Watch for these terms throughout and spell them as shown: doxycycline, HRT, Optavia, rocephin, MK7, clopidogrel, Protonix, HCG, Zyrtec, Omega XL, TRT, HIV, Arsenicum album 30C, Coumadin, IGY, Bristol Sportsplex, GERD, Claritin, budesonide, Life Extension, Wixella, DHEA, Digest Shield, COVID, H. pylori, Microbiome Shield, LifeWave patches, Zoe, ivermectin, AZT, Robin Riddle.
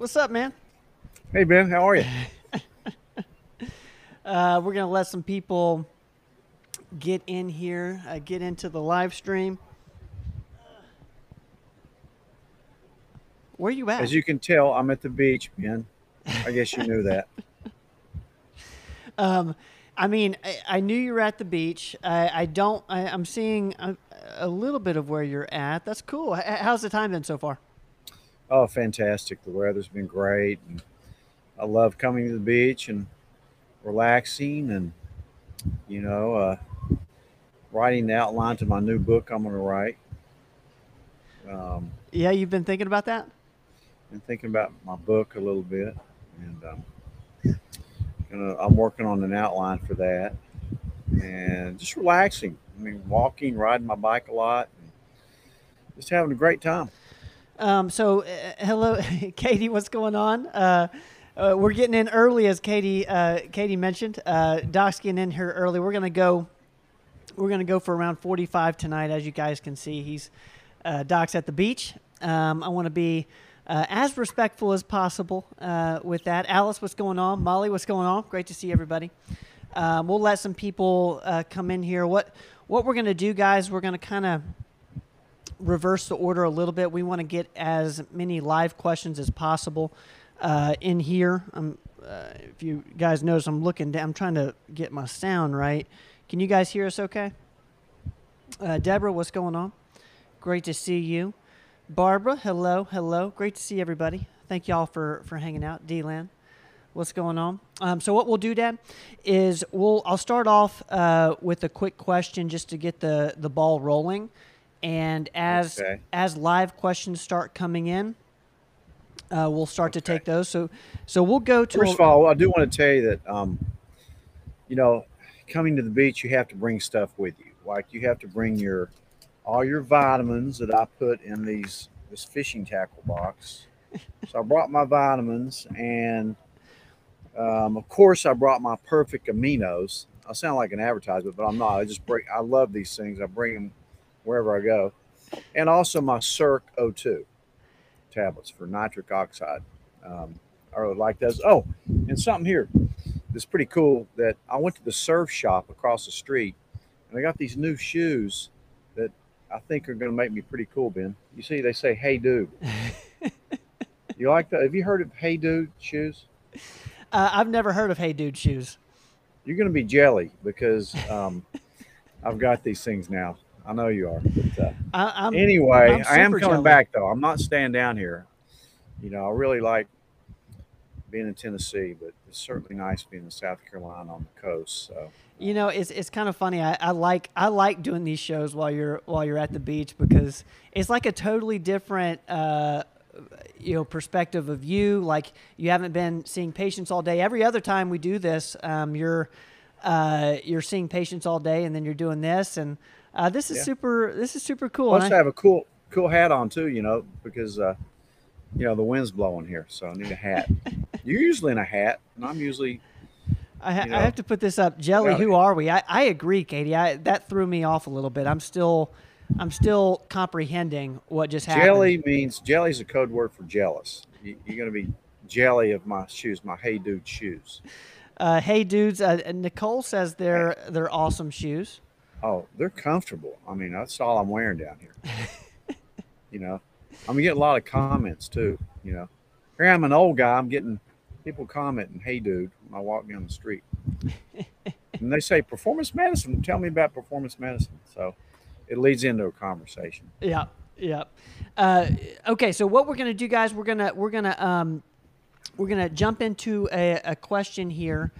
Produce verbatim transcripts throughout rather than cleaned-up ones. What's up, man? Hey, Ben. How are you? uh, we're going to let some people get in here, uh, get into the live stream. Where are you at? As you can tell, I'm at the beach, Ben. I guess you knew that. um, I mean, I, I knew you were at the beach. I, I don't. I, I'm seeing a, a little bit of where you're at. That's cool. H- how's the time been so far? Oh, fantastic! The weather's been great, and I love coming to the beach and relaxing, and you know, uh, writing the outline to my new book I'm going to write. Um, yeah, you've been thinking about that? Been thinking about my book a little bit, and um, gonna, I'm working on an outline for that, and just relaxing. I mean, walking, riding my bike a lot, and just having a great time. Um, so, uh, hello, Katie. What's going on? Uh, uh, we're getting in early, as Katie uh, Katie mentioned. Uh, Doc's getting in here early. We're gonna go. We're gonna go for around forty-five tonight, as you guys can see. He's uh, Doc's at the beach. Um, I want to be. Uh, as respectful as possible uh, with that. Alice, what's going on? Molly, what's going on? Great to see everybody. Um, we'll let some people uh, come in here. What what we're going to do, guys, we're going to kind of reverse the order a little bit. We want to get as many live questions as possible uh, in here. Um, uh, if you guys notice, I'm looking down. I'm trying to get my sound right. Can you guys hear us okay? Uh, Deborah, what's going on? Great to see you. Barbara, hello, hello. Great to see everybody. Thank y'all for, for hanging out. D-Lan, what's going on? Um, so what we'll do, Dad, is we'll I'll start off uh, with a quick question just to get the, the ball rolling. And as okay. as live questions start coming in, uh, we'll start okay. to take those. So so we'll go to... First a, of all, I do want to tell you that, um, you know, coming to the beach, you have to bring stuff with you. Like you have to bring your... all your vitamins that I put in these this fishing tackle box. So I brought my vitamins, and um, of course I brought my perfect aminos. I sound like an advertisement, but I'm not. I just bring. I love these things. I bring them wherever I go, and also my Cirque O two tablets for nitric oxide. Um, I really like those. Oh, and something here that's pretty cool that I went to the surf shop across the street, and I got these new shoes that I think are going to make me pretty cool, Ben. You see, they say, "Hey Dude." You like that? Have you heard of Hey Dude shoes? Uh, I've never heard of Hey Dude shoes. You're going to be jelly because um, I've got these things now. I know you are. But, uh, I, I'm, anyway, I'm I am coming jelly. back, though. I'm not staying down here. You know, I really like being in Tennessee, but it's certainly nice being in South Carolina on the coast. So, you know, it's it's kind of funny. I, I like I like doing these shows while you're while you're at the beach because it's like a totally different uh, you know perspective of you. Like you haven't been seeing patients all day. Every other time we do this, um, you're uh, you're seeing patients all day, and then you're doing this, and uh, this is yeah. super. This is super cool. Plus, I have a cool cool hat on too. You know, because uh, you know the wind's blowing here, so I need a hat. You're usually in a hat, and I'm usually. I, ha- you know, I have to put this up, Jelly. Who are we? I, I agree, Katie. I, that threw me off a little bit. I'm still, I'm still comprehending what just happened. Jelly means jelly's a code word for jealous. You, you're gonna be jelly of my shoes, my Hey Dude shoes. Uh, hey Dudes, uh, Nicole says they're they're awesome shoes. Oh, they're comfortable. I mean, that's all I'm wearing down here. You know, I'm getting a lot of comments too. You know, here I'm an old guy. I'm getting. People commenting, "Hey Dude," when I walk down the street. And they say, "Performance medicine, tell me about performance medicine." So it leads into a conversation. Yeah, yeah. Uh, okay, so what we're going to do, guys, we're going to we're going to um, we're going to jump into a, a question here,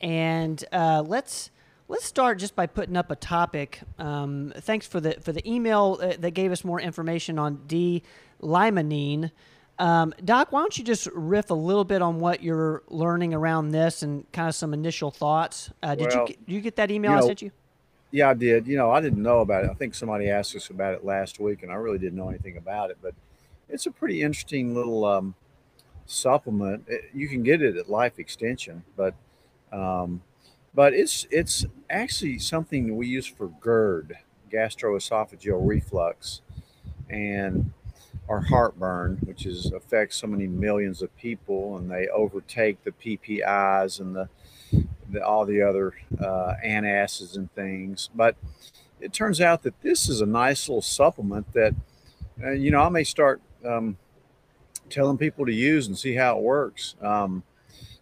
and uh, let's let's start just by putting up a topic. Um, thanks for the for the email that gave us more information on D-limonene. Um, Doc, why don't you just riff a little bit on what you're learning around this and kind of some initial thoughts? Uh, did well, you get, did you get that email you know, I sent you? Yeah, I did. You know, I didn't know about it. I think somebody asked us about it last week, and I really didn't know anything about it. But it's a pretty interesting little um, supplement. It, you can get it at Life Extension, but um, but it's it's actually something that we use for GERD, gastroesophageal reflux, and or heartburn, which is affects so many millions of people, and they overtake the P P Is and the, the all the other uh, antacids and things. But it turns out that this is a nice little supplement that, uh, you know, I may start um, telling people to use and see how it works. Um,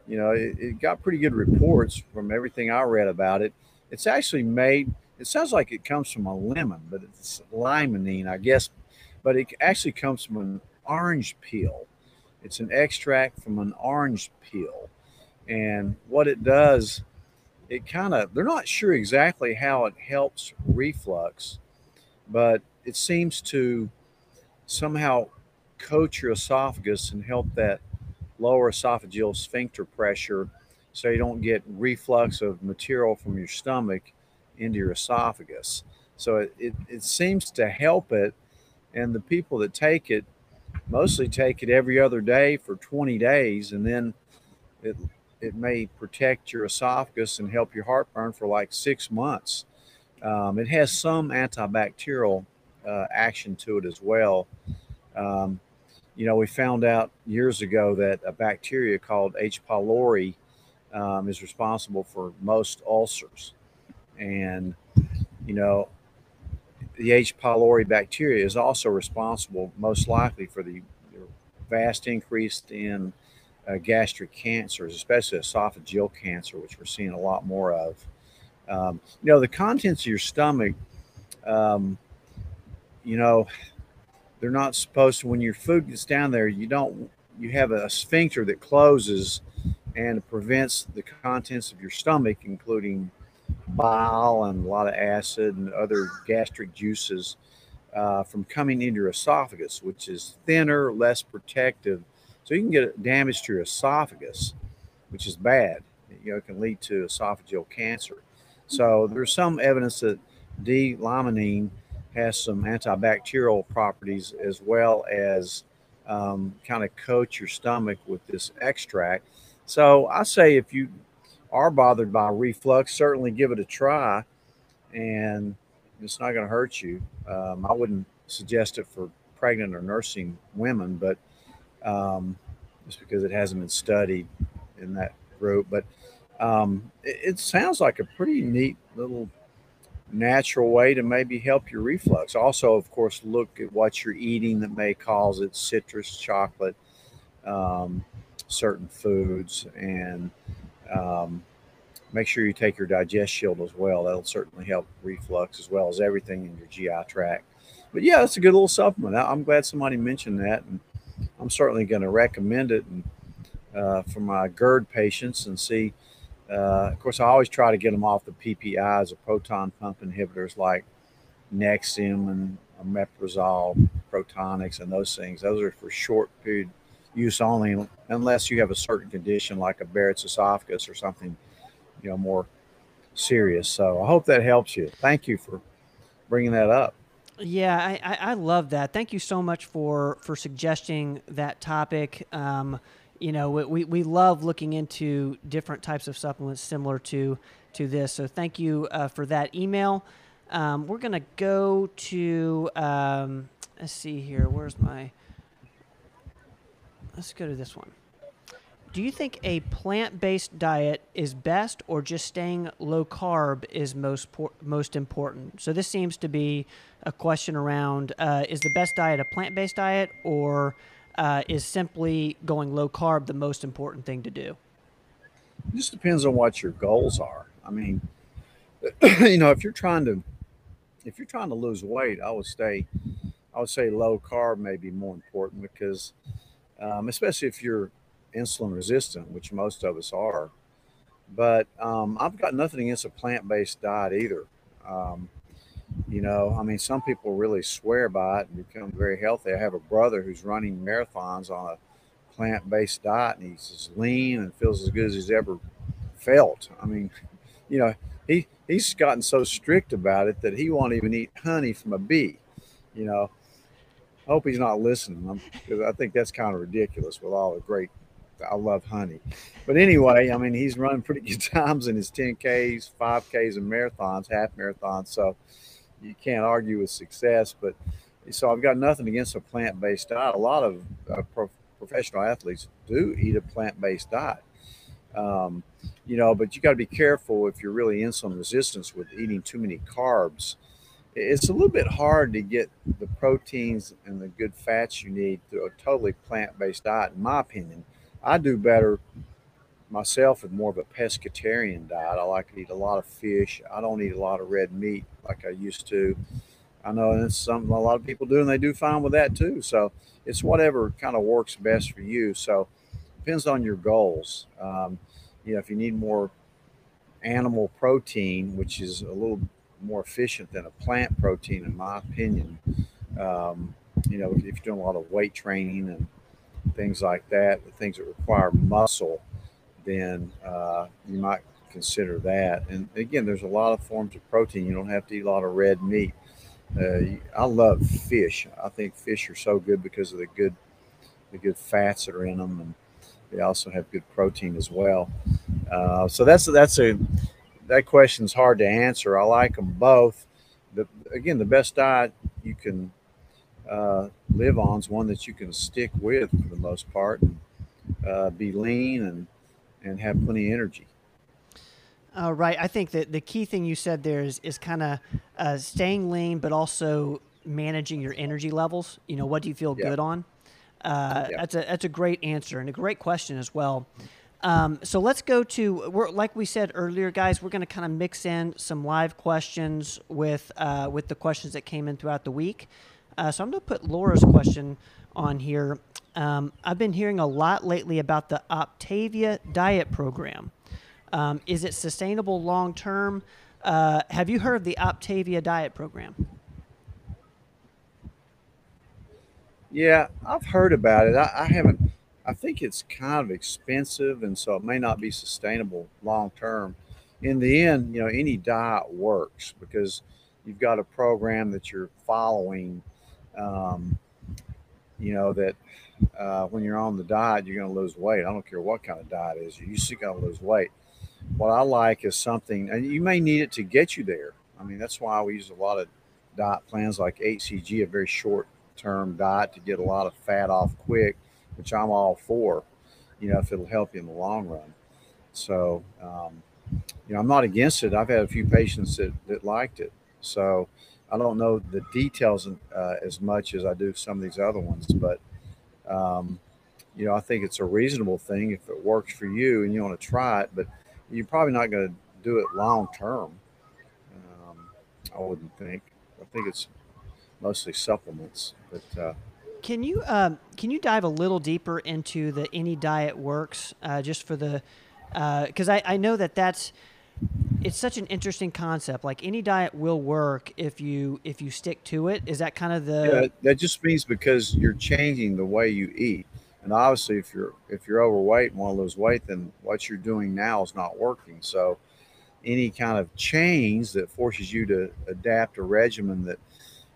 you know, it, it got pretty good reports from everything I read about it. It's actually made, it sounds like it comes from a lemon, but it's limonene, I guess. But it actually comes from an orange peel. It's an extract from an orange peel. And what it does, it kind of, they're not sure exactly how it helps reflux, but it seems to somehow coat your esophagus and help that lower esophageal sphincter pressure so you don't get reflux of material from your stomach into your esophagus. So it, it, it seems to help it. And the people that take it mostly take it every other day for twenty days, and then it it may protect your esophagus and help your heartburn for like six months. Um, it has some antibacterial uh, action to it as well. Um, you know, we found out years ago that a bacteria called H. pylori um, is responsible for most ulcers, and you know, the H. pylori bacteria is also responsible, most likely, for the vast increase in uh, gastric cancers, especially esophageal cancer, which we're seeing a lot more of. Um, you know, the contents of your stomach, um, you know, they're not supposed to, when your food gets down there, you don't, you have a sphincter that closes and prevents the contents of your stomach, including bile and a lot of acid and other gastric juices uh, from coming into your esophagus, which is thinner, less protective. So you can get damage to your esophagus, which is bad. You know, it can lead to esophageal cancer. So there's some evidence that D-limonene has some antibacterial properties, as well as um, kind of coat your stomach with this extract. So I say if you are bothered by reflux, certainly give it a try, and it's not going to hurt you. Um, I wouldn't suggest it for pregnant or nursing women, but um, just because it hasn't been studied in that group. But um, it, it sounds like a pretty neat little natural way to maybe help your reflux. Also, of course, look at what you're eating that may cause it: citrus, chocolate, um, certain foods, and Um, make sure you take your Digest Shield as well. That'll certainly help reflux, as well as everything in your G I tract. But yeah, it's a good little supplement. I'm glad somebody mentioned that, and I'm certainly going to recommend it and, uh, for my GERD patients and see. Uh, of course, I always try to get them off the P P Is or proton pump inhibitors like Nexium and Omeprazole, Protonix, and those things. Those are for short period use only, unless you have a certain condition like a Barrett's esophagus or something, you know, more serious. So I hope that helps you. Thank you for bringing that up. Yeah, I, I love that. Thank you so much for, for suggesting that topic. Um, you know, we, we love looking into different types of supplements similar to, to this. So thank you uh, for that email. Um, we're going to go to, um, let's see here. Where's my... Let's go to this one. Do you think a plant-based diet is best, or just staying low-carb is most most important? So this seems to be a question around, uh, is the best diet a plant-based diet, or uh, is simply going low-carb the most important thing to do? It just depends on what your goals are. I mean, you know, if you're trying to if you're trying to lose weight, I would stay, I would say low-carb may be more important, because Um, especially if you're insulin resistant, which most of us are. But um, I've got nothing against a plant-based diet either. Um, you know, I mean, some people really swear by it and become very healthy. I have a brother who's running marathons on a plant-based diet, and he's as lean and feels as good as he's ever felt. I mean, you know, he he's gotten so strict about it that he won't even eat honey from a bee, you know. I hope he's not listening, because I think that's kind of ridiculous with all the great, I love honey. But anyway, I mean, he's run pretty good times in his ten Ks, five Ks, and marathons, half marathons. So you can't argue with success. But So I've got nothing against a plant-based diet. A lot of uh, pro professional athletes do eat a plant-based diet, um, you know, but you got to be careful if you're really insulin resistance with eating too many carbs. It's a little bit hard to get the proteins and the good fats you need through a totally plant-based diet, in my opinion. I do better myself with more of a pescatarian diet. I like to eat a lot of fish. I don't eat a lot of red meat like I used to. I know that's something a lot of people do, and they do fine with that too. So it's whatever kind of works best for you. So it depends on your goals. Um, you know, if you need more animal protein, which is a little more efficient than a plant protein, in my opinion, um, you know, if you're doing a lot of weight training and things like that, things that require muscle, then uh, you might consider that. And again, there's a lot of forms of protein. You don't have to eat a lot of red meat. Uh, I love fish. I think fish are so good because of the good, the good fats that are in them, and they also have good protein as well. Uh, so that's that's a that question's hard to answer. I like them both. The, again, the best diet you can uh, live on is one that you can stick with for the most part, and uh, be lean and and have plenty of energy. Uh, right. I think that the key thing you said there is, is kind of uh, staying lean, but also managing your energy levels. You know, what do you feel yeah. good on? Uh, yeah. That's a that's a great answer and a great question as well. Um, so let's go to, we're, like we said earlier, guys, we're going to kind of mix in some live questions with, uh, with the questions that came in throughout the week. Uh, so I'm going to put Laura's question on here. Um, I've been hearing a lot lately about the Optavia diet program. Um, is it sustainable long-term? Uh, have you heard of the Optavia diet program? Yeah, I've heard about it. I, I haven't. I think it's kind of expensive, and so it may not be sustainable long-term. In the end, you know, any diet works because you've got a program that you're following, um, you know, that uh, when you're on the diet, you're going to lose weight. I don't care what kind of diet it is. You're still going to lose weight. What I like is something, and you may need it to get you there. I mean, that's why we use a lot of diet plans like H C G, a very short-term diet to get a lot of fat off quick, which I'm all for, you know, if it'll help you in the long run. So, um, you know, I'm not against it. I've had a few patients that, that liked it. So I don't know the details uh, as much as I do some of these other ones, but, um, you know, I think it's a reasonable thing if it works for you and you want to try it, but you're probably not going to do it long term. Um, I wouldn't think. I think it's mostly supplements. But uh, can you um, can you dive a little deeper into the any diet works uh, just for the because uh, I I know that that's it's such an interesting concept. Like any diet will work if you if you stick to it. Is that kind of the yeah, that just means because you're changing the way you eat. And obviously, if you're if you're overweight and want to lose weight, then what you're doing now is not working. So any kind of change that forces you to adapt a regimen that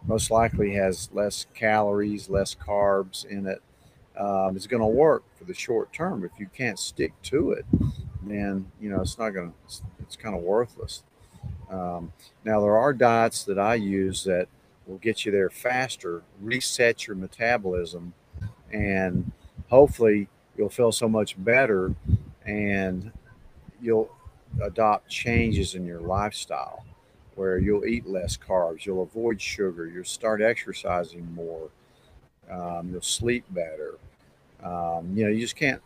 most likely has less calories, less carbs in it, um, is going to work for the short term. If you can't stick to it, then, you know, it's not going to, it's, it's kind of worthless. Um, now, there are diets that I use that will get you there faster, reset your metabolism, and hopefully you'll feel so much better and you'll adopt changes in your lifestyle where you'll eat less carbs, you'll avoid sugar, you'll start exercising more, um, you'll sleep better. Um, you know, you just can't,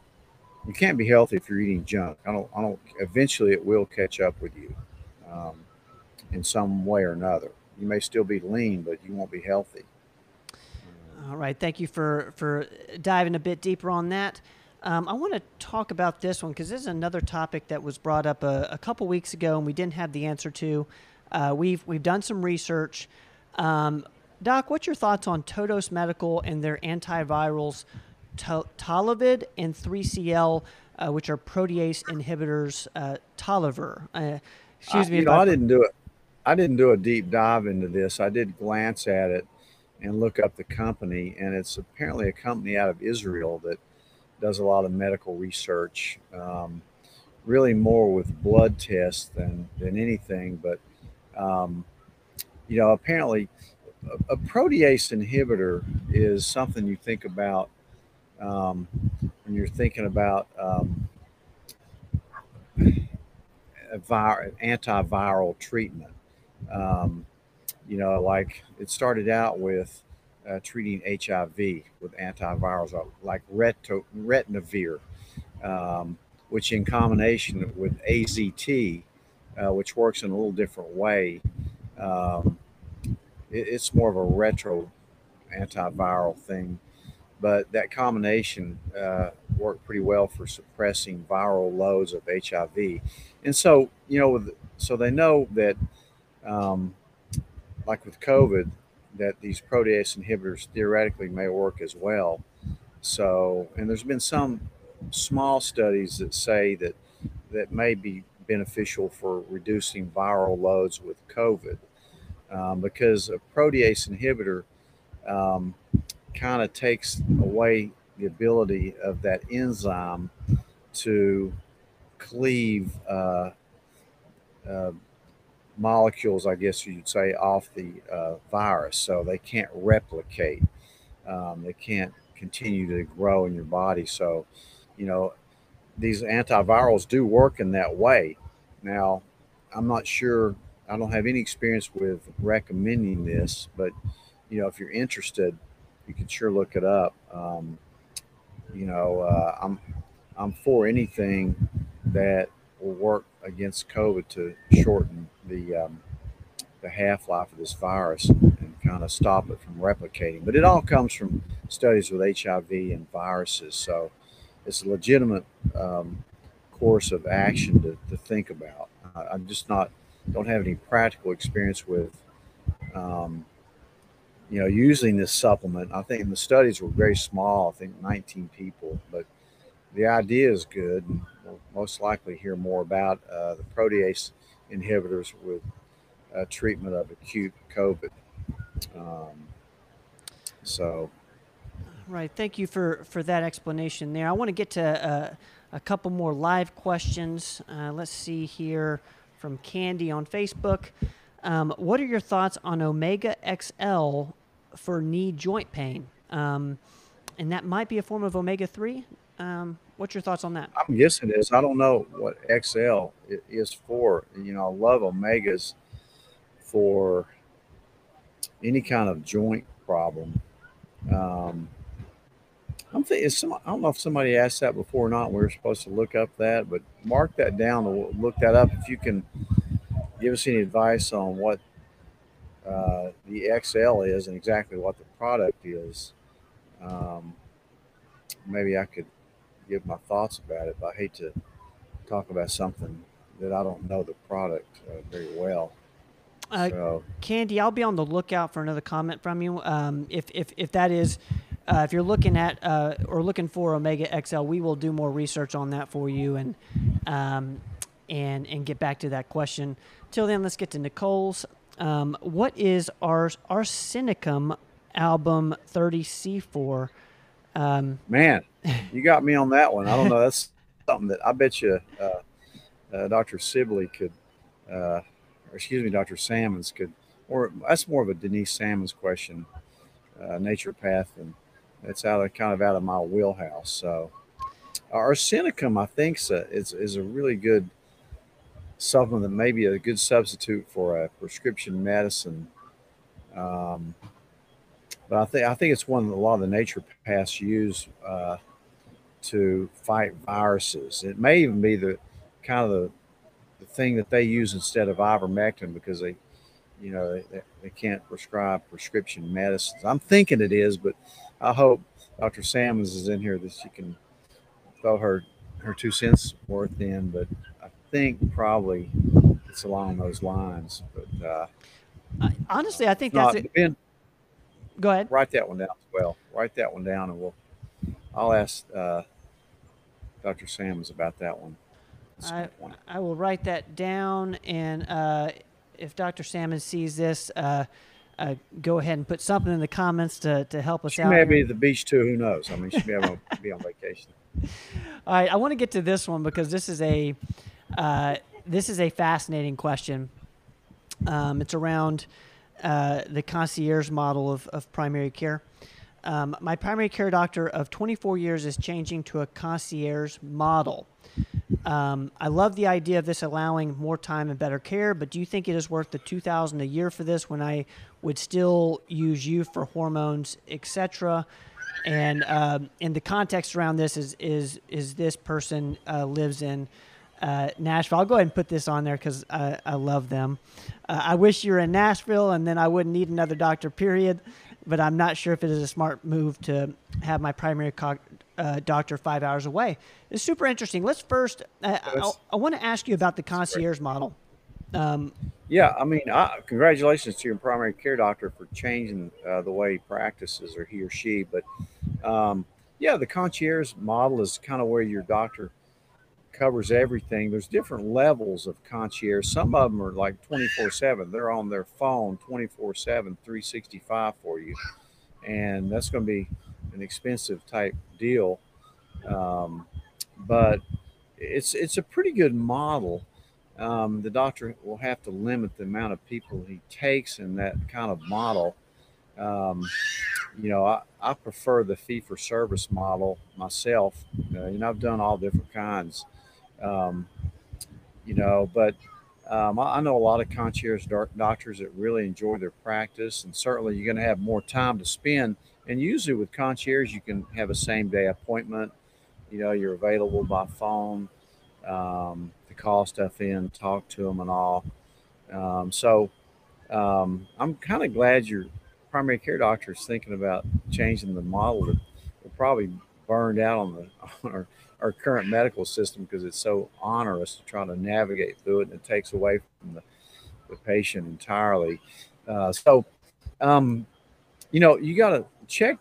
you can't be healthy if you're eating junk. I don't, I don't, eventually it will catch up with you um, in some way or another. You may still be lean, but you won't be healthy. All right. Thank you for, for diving a bit deeper on that. Um, I want to talk about this one because this is another topic that was brought up a, a couple weeks ago and we didn't have the answer to. Uh, we've, we've done some research. Um, Doc, what's your thoughts on TODOS Medical and their antivirals, to Tolivid and three C L, uh, which are protease inhibitors, uh, Tolivir? Uh, excuse I, me. You know, I, didn't do it. I didn't do a deep dive into this. I did glance at it and look up the company, and it's apparently a company out of Israel that does a lot of medical research, um, really more with blood tests than, than anything. But, um, you know, apparently a protease inhibitor is something you think about um, when you're thinking about um, a vir- antiviral treatment. Um, you know, like it started out with uh, treating H I V with antivirals like reto- Retinavir, um, which in combination with A Z T, uh, which works in a little different way, um, it's more of a retro antiviral thing, but that combination uh, worked pretty well for suppressing viral loads of H I V. And so, you know, with, so they know that, um, like with COVID, that these protease inhibitors theoretically may work as well. So, and there's been some small studies that say that that may be beneficial for reducing viral loads with COVID. Um, because a protease inhibitor um, kind of takes away the ability of that enzyme to cleave uh, uh, molecules, I guess you'd say, off the uh, virus. So they can't replicate. Um, they can't continue to grow in your body. So, you know, these antivirals do work in that way. Now, I'm not sure. I don't have any experience with recommending this, but, you know, if you're interested, you can sure look it up. Um, you know, uh, I'm I'm for anything that will work against COVID to shorten the um, the half-life of this virus and kind of stop it from replicating. But it all comes from studies with H I V and viruses, so it's a legitimate um, course of action to, to think about. I, I'm just not... don't have any practical experience with, um, you know, using this supplement. I think the studies were very small, I think nineteen people, but the idea is good. We'll most likely hear more about uh, the protease inhibitors with uh, treatment of acute COVID. Um, so. Right. Thank you for, for that explanation there. I want to get to uh, a couple more live questions. Uh, let's see here. From Candy on Facebook, um, what are your thoughts on Omega X L for knee joint pain? Um, and that might be a form of omega three. Um, what's your thoughts on that? I'm guessing it is. I don't know what X L it is for. You know, I love omegas for any kind of joint problem. Um, I'm thinking some, I don't know if somebody asked that before or not. We were supposed to look up that, but mark that down and look that up. If you can give us any advice on what uh, the X L is and exactly what the product is, um, maybe I could give my thoughts about it. But I hate to talk about something that I don't know the product uh, very well. Uh, so. Candy, I'll be on the lookout for another comment from you. Um, if, if, if that is... Uh, if you're looking at uh, or looking for Omega X L, we will do more research on that for you and um, and and get back to that question. Till then, let's get to Nicole's. Um, what is our Arsenicum album thirty C for? Um, Man, you got me on that one. I don't know. That's something that I bet you uh, uh, Doctor Sibley could, uh, or excuse me, Doctor Sammons could, or that's more of a Denise Sammons question, uh, naturopath, and it's out of kind of out of my wheelhouse. So Arsenicum, I think, so, is, is a really good supplement that may be a good substitute for a prescription medicine. Um, but I think I think it's one that a lot of the naturopaths use uh, to fight viruses. It may even be the kind of the, the thing that they use instead of ivermectin, because they, you know, they, they can't prescribe prescription medicines. I'm thinking it is, but I hope Doctor Sammons is in here that she can throw her, her two cents worth in, but I think probably it's along those lines. But uh, I, honestly, I think that's it. Ben, go ahead. Write that one down as well. Write that one down, and we'll. I'll ask uh, Doctor Sammons about that one. I, I will write that down, and uh, if Doctor Sammons sees this, uh, Uh, go ahead and put something in the comments to, to help us she out. She may be at the beach too. Who knows? I mean, she may have a, be on vacation. All right, I want to get to this one because this is a uh, this is a fascinating question. Um, it's around uh, the concierge model of, of primary care. Um, my primary care doctor of twenty-four years is changing to a concierge model. Um, I love the idea of this allowing more time and better care, but do you think it is worth the two thousand dollars a year for this when I would still use you for hormones, et cetera? And um, and the context around this is is is this person uh, lives in uh, Nashville. I'll go ahead and put this on there because I, I love them. Uh, I wish you were in Nashville, and then I wouldn't need another doctor, period. But I'm not sure if it is a smart move to have my primary co- uh, doctor five hours away. It's super interesting. Let's first, uh, I, I want to ask you about the concierge model. Um, yeah, I mean, I, congratulations to your primary care doctor for changing uh, the way he practices, or he or she. But um, yeah, the concierge model is kind of where your doctor covers everything. There's different levels of concierge. Some of them are like twenty-four seven. They're on their phone twenty-four seven, three sixty-five for you. And that's going to be an expensive type deal. Um, but it's, it's a pretty good model. Um, the doctor will have to limit the amount of people he takes in that kind of model. Um, you know, I, I prefer the fee-for-service model myself. Uh, and I've done all different kinds. Um, you know, but um, I, I know a lot of concierge doctors that really enjoy their practice, and certainly you're going to have more time to spend. And usually with concierge, you can have a same-day appointment. You know, you're available by phone um, to call stuff in, talk to them and all. Um, so um, I'm kind of glad your primary care doctor is thinking about changing the model. That we're probably burned out on the on our, our current medical system because it's so onerous to try to navigate through it, and it takes away from the, the patient entirely. Uh, so, um, you know, you got to check,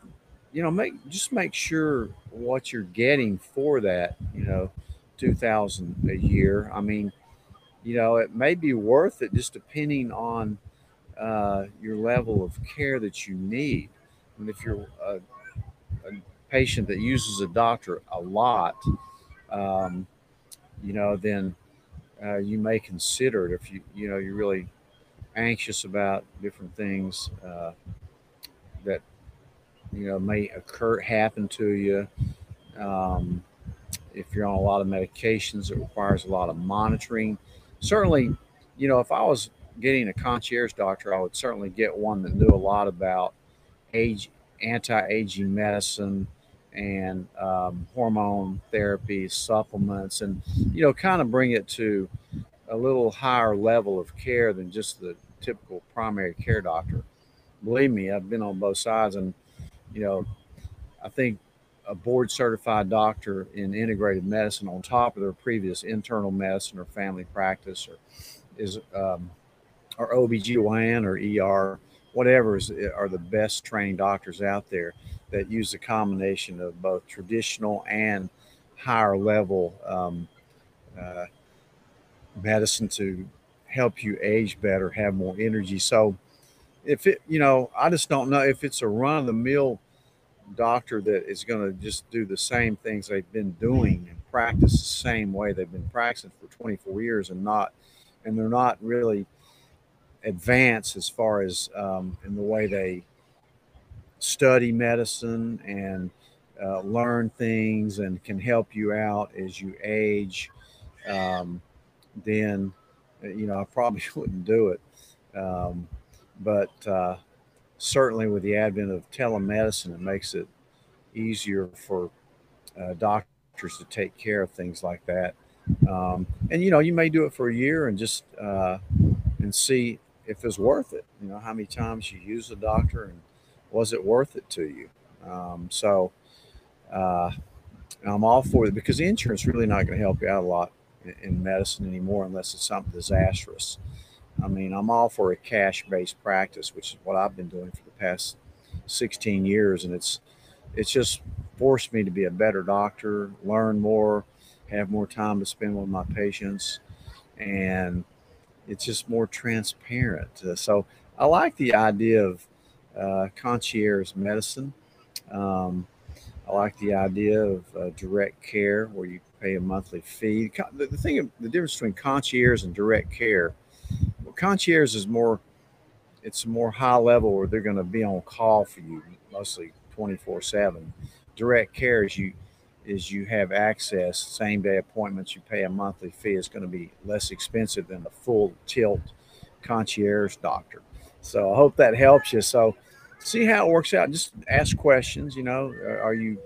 you know, make just make sure what you're getting for that, you know, two thousand dollars a year. I mean, you know, it may be worth it just depending on uh, your level of care that you need. And if you're a, a patient that uses a doctor a lot, um, you know, then uh, you may consider it if you, you know, you're really anxious about different things uh, that, you know, may occur, happen to you. Um, if you're on a lot of medications, it requires a lot of monitoring. Certainly, you know, if I was getting a concierge doctor, I would certainly get one that knew a lot about age, anti-aging medicine and um, hormone therapy, supplements, and, you know, kind of bring it to a little higher level of care than just the typical primary care doctor. Believe me, I've been on both sides, and, you know, I think a board-certified doctor in integrative medicine on top of their previous internal medicine or family practice or is um, or O B G Y N or E R, whatever, is, are the best trained doctors out there that use a combination of both traditional and higher level um, uh, medicine to help you age better, have more energy. So if it, you know, I just don't know if it's a run of the mill doctor that is going to just do the same things they've been doing and practice the same way they've been practicing for twenty-four years, and not, and they're not really advanced as far as um, in the way they study medicine and uh, learn things and can help you out as you age. Um, then, you know, I probably wouldn't do it. Um, but uh, certainly with the advent of telemedicine, it makes it easier for uh, doctors to take care of things like that. Um, and, you know, you may do it for a year and just uh, and see if it's worth it. You know, how many times you use the doctor and was it worth it to you? Um, so uh, I'm all for it, because the insurance really not going to help you out a lot in, in medicine anymore unless it's something disastrous. I mean, I'm all for a cash-based practice, which is what I've been doing for the past sixteen years. And it's it's just forced me to be a better doctor, learn more, have more time to spend with my patients, and it's just more transparent. Uh, so I like the idea of uh, concierge medicine. Um, I like the idea of uh, direct care, where you pay a monthly fee. The, the thing, the difference between concierge and direct care, well, concierge is more it's more high level where they're going to be on call for you, mostly twenty-four seven. Direct care is you, is you have access, same day appointments, you pay a monthly fee. It's going to be less expensive than the full tilt concierge doctor. So I hope that helps you. So see how it works out. Just ask questions, you know, are you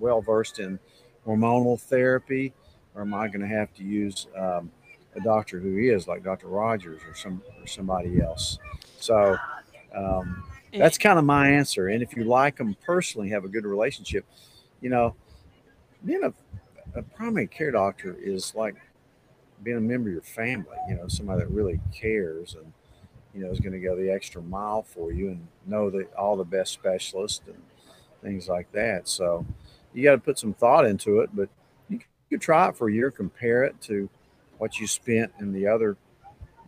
well-versed in hormonal therapy, or am I going to have to use um, a doctor who is like Doctor Rogers or some or somebody else? So um, that's kind of my answer. And if you like them personally, have a good relationship, you know, being a, a primary care doctor is like being a member of your family, you know, somebody that really cares and, you know, is going to go the extra mile for you and know that all the best specialists and things like that. So you got to put some thought into it, but you could try it for a year, compare it to what you spent in the other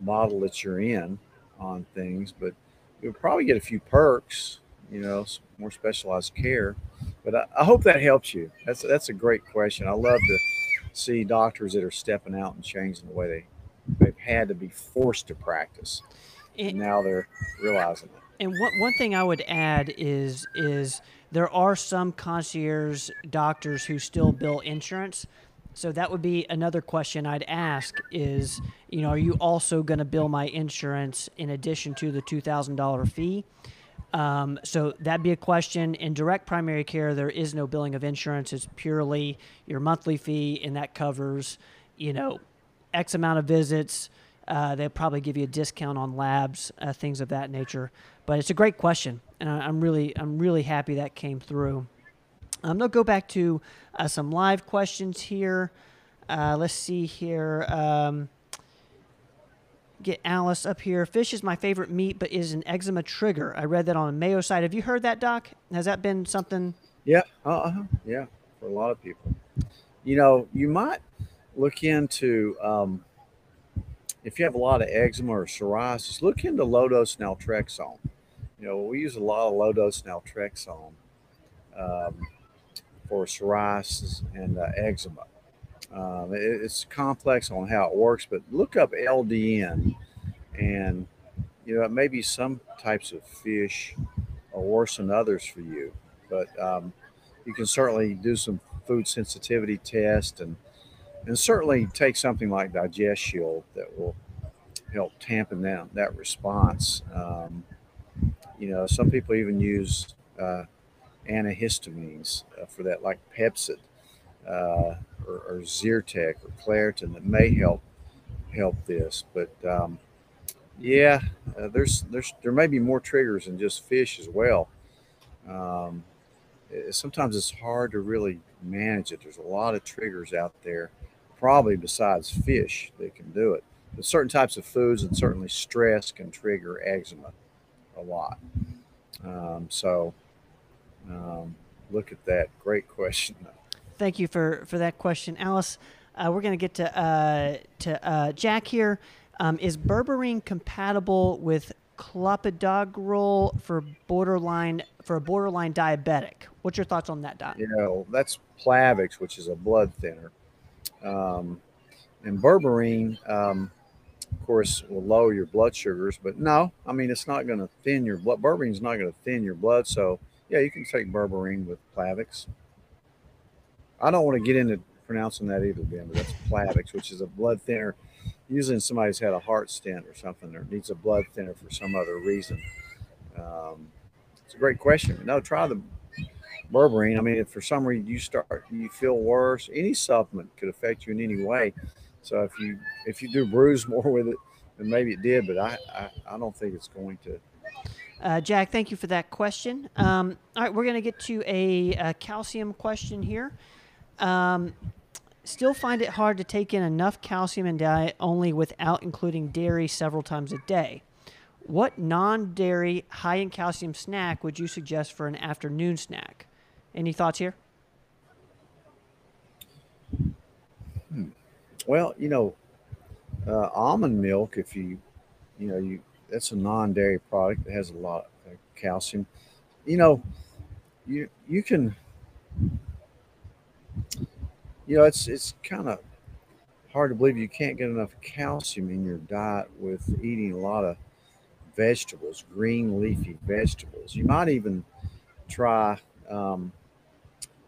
model that you're in on things, but you'll probably get a few perks, you know, more specialized care. But I, I hope that helps you. That's that's a great question. I love to see doctors that are stepping out and changing the way they, they've had to be forced to practice. And, and now they're realizing it. And one, one thing I would add is is there are some concierge doctors who still bill insurance. So that would be another question I'd ask is, you know, are you also going to bill my insurance in addition to the two thousand dollar fee? Um, so that'd be a question. In direct primary care, there is no billing of insurance. It's purely your monthly fee, and that covers, you know, X amount of visits. Uh, they'll probably give you a discount on labs, uh, things of that nature. But it's a great question, and I, I'm really, I'm really happy that came through. Um, they'll go back to uh, some live questions here. Uh, let's see here. Um, Get Alice up here. Fish is my favorite meat, but is an eczema trigger. I read that on the Mayo side. Have you heard that, Doc? Has that been something? Yeah, uh-huh. Yeah, for a lot of people. You know, you might look into, um, if you have a lot of eczema or psoriasis, look into low-dose naltrexone. You know, we use a lot of low-dose naltrexone um, for psoriasis and uh, eczema. Um, it, it's complex on how it works, but look up L D N, and you know, maybe some types of fish are worse than others for you, but um, you can certainly do some food sensitivity tests and and certainly take something like Digest Shield that will help tampen down that response. Um, you know, some people even use uh, antihistamines uh, for that, like Pepcid. Uh, or, or Zyrtec or Claritin that may help help this, but um, yeah, uh, there's there's there may be more triggers than just fish as well. Um, it, sometimes it's hard to really manage it. There's a lot of triggers out there, probably besides fish, that can do it. But certain types of foods and certainly stress can trigger eczema a lot. Um, so um, look at that. Great question. Thank you for, for that question, Alice. Uh, we're going to get to uh, to uh, Jack here. Um, is berberine compatible with clopidogrel for borderline for a borderline diabetic? What's your thoughts on that, Doc? You know, that's Plavix, which is a blood thinner, um, and berberine, um, of course, will lower your blood sugars. But no, I mean, it's not going to thin your blood. Berberine is not going to thin your blood. So yeah, you can take berberine with Plavix. I don't want to get into pronouncing that either, Ben, but that's Plavix, which is a blood thinner. Usually somebody's had a heart stent or something or needs a blood thinner for some other reason. Um, it's a great question. No, try the berberine. I mean, if for some reason you start, you feel worse, any supplement could affect you in any way. So if you if you do bruise more with it, then maybe it did, but I, I, I don't think it's going to. Uh, Jack, thank you for that question. Um, all right, we're going to get to a, a calcium question here. Um, still find it hard to take in enough calcium in diet only without including dairy several times a day. What non-dairy high in calcium snack would you suggest for an afternoon snack? Any thoughts here? Hmm. Well, you know, uh, almond milk, if you, you know, you, that's a non-dairy product that has a lot of calcium. You know, you, you can, you know, it's it's kind of hard to believe you can't get enough calcium in your diet with eating a lot of vegetables, green leafy vegetables. You might even try um,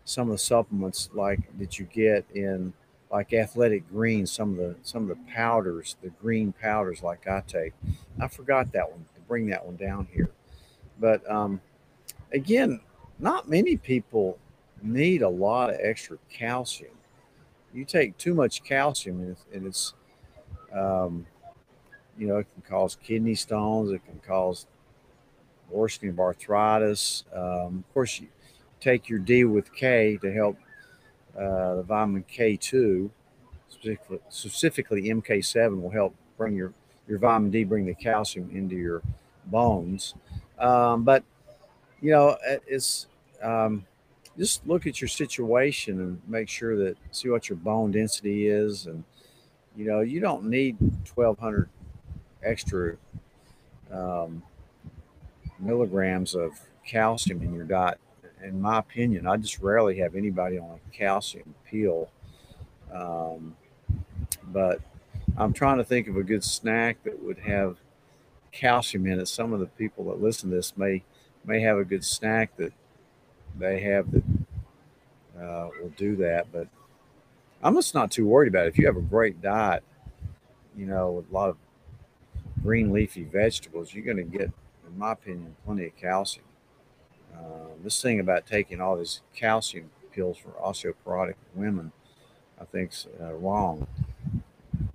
some of the supplements like that you get in like Athletic Greens, some of the some of the powders, the green powders like I take. I forgot that one to bring that one down here. But um, again, not many people need a lot of extra calcium. You take too much calcium and it's, and it's um, you know, it can cause kidney stones. It can cause worsening arthritis. Um, of course, you take your D with K to help uh, the vitamin K two, specifically, specifically M K seven will help bring your, your vitamin D, bring the calcium into your bones. Um, but, you know, it's um, just look at your situation and make sure that, see what your bone density is. And, you know, you don't need twelve hundred extra um, milligrams of calcium in your diet. In my opinion, I just rarely have anybody on a calcium pill. Um, but I'm trying to think of a good snack that would have calcium in it. Some of the people that listen to this may may have a good snack that they have that uh, will do that. But I'm just not too worried about it. If you have a great diet, you know, with a lot of green leafy vegetables, you're going to get, in my opinion, plenty of calcium. Uh, this thing about taking all these calcium pills for osteoporotic women, I think's uh, wrong.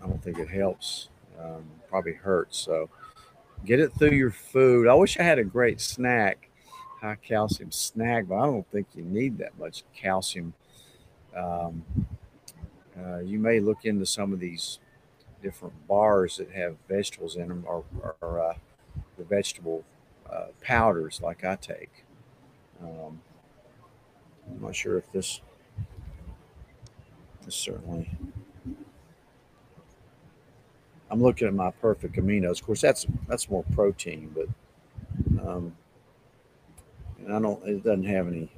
I don't think it helps. Um, probably hurts. So get it through your food. I wish I had a great snack, high calcium snack, but I don't think you need that much calcium. Um, uh, you may look into some of these different bars that have vegetables in them, or, or uh, the vegetable uh, powders like I take. Um, I'm not sure if this, this certainly, I'm looking at my perfect aminos. Of course, that's, that's more protein, but, um, and I don't, it doesn't have any,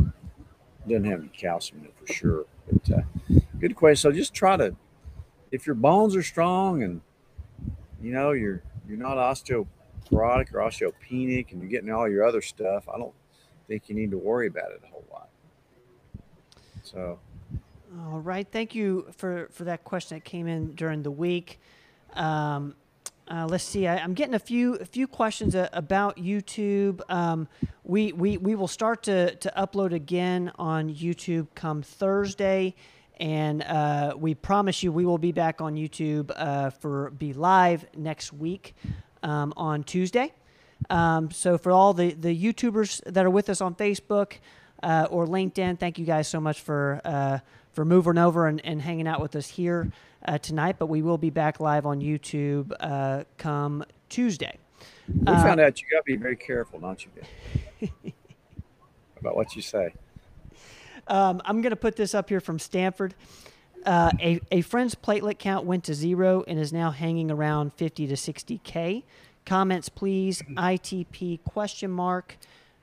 it doesn't have any calcium in it for sure. But, uh, good question. So just try to, if your bones are strong and, you know, you're, you're not osteoporotic or osteopenic and you're getting all your other stuff, I don't think you need to worry about it a whole lot. So, all right, thank you for for that question that came in during the week. Um, uh, let's see, I, I'm getting a few a few questions a, about YouTube. Um, we we we will start to to upload again on YouTube come Thursday, and uh, we promise you we will be back on YouTube uh, for Be Live next week. Um, on Tuesday. Um, so for all the, the YouTubers that are with us on Facebook uh, or LinkedIn, thank you guys so much for uh, for moving over and, and hanging out with us here uh, tonight. But we will be back live on YouTube uh, come Tuesday. We um, found out you got to be very careful, don't you, about what you say. Um, I'm going to put this up here from Stanford. Uh, a, a friend's platelet count went to zero and is now hanging around fifty to sixty K. Comments, please. I T P question mark.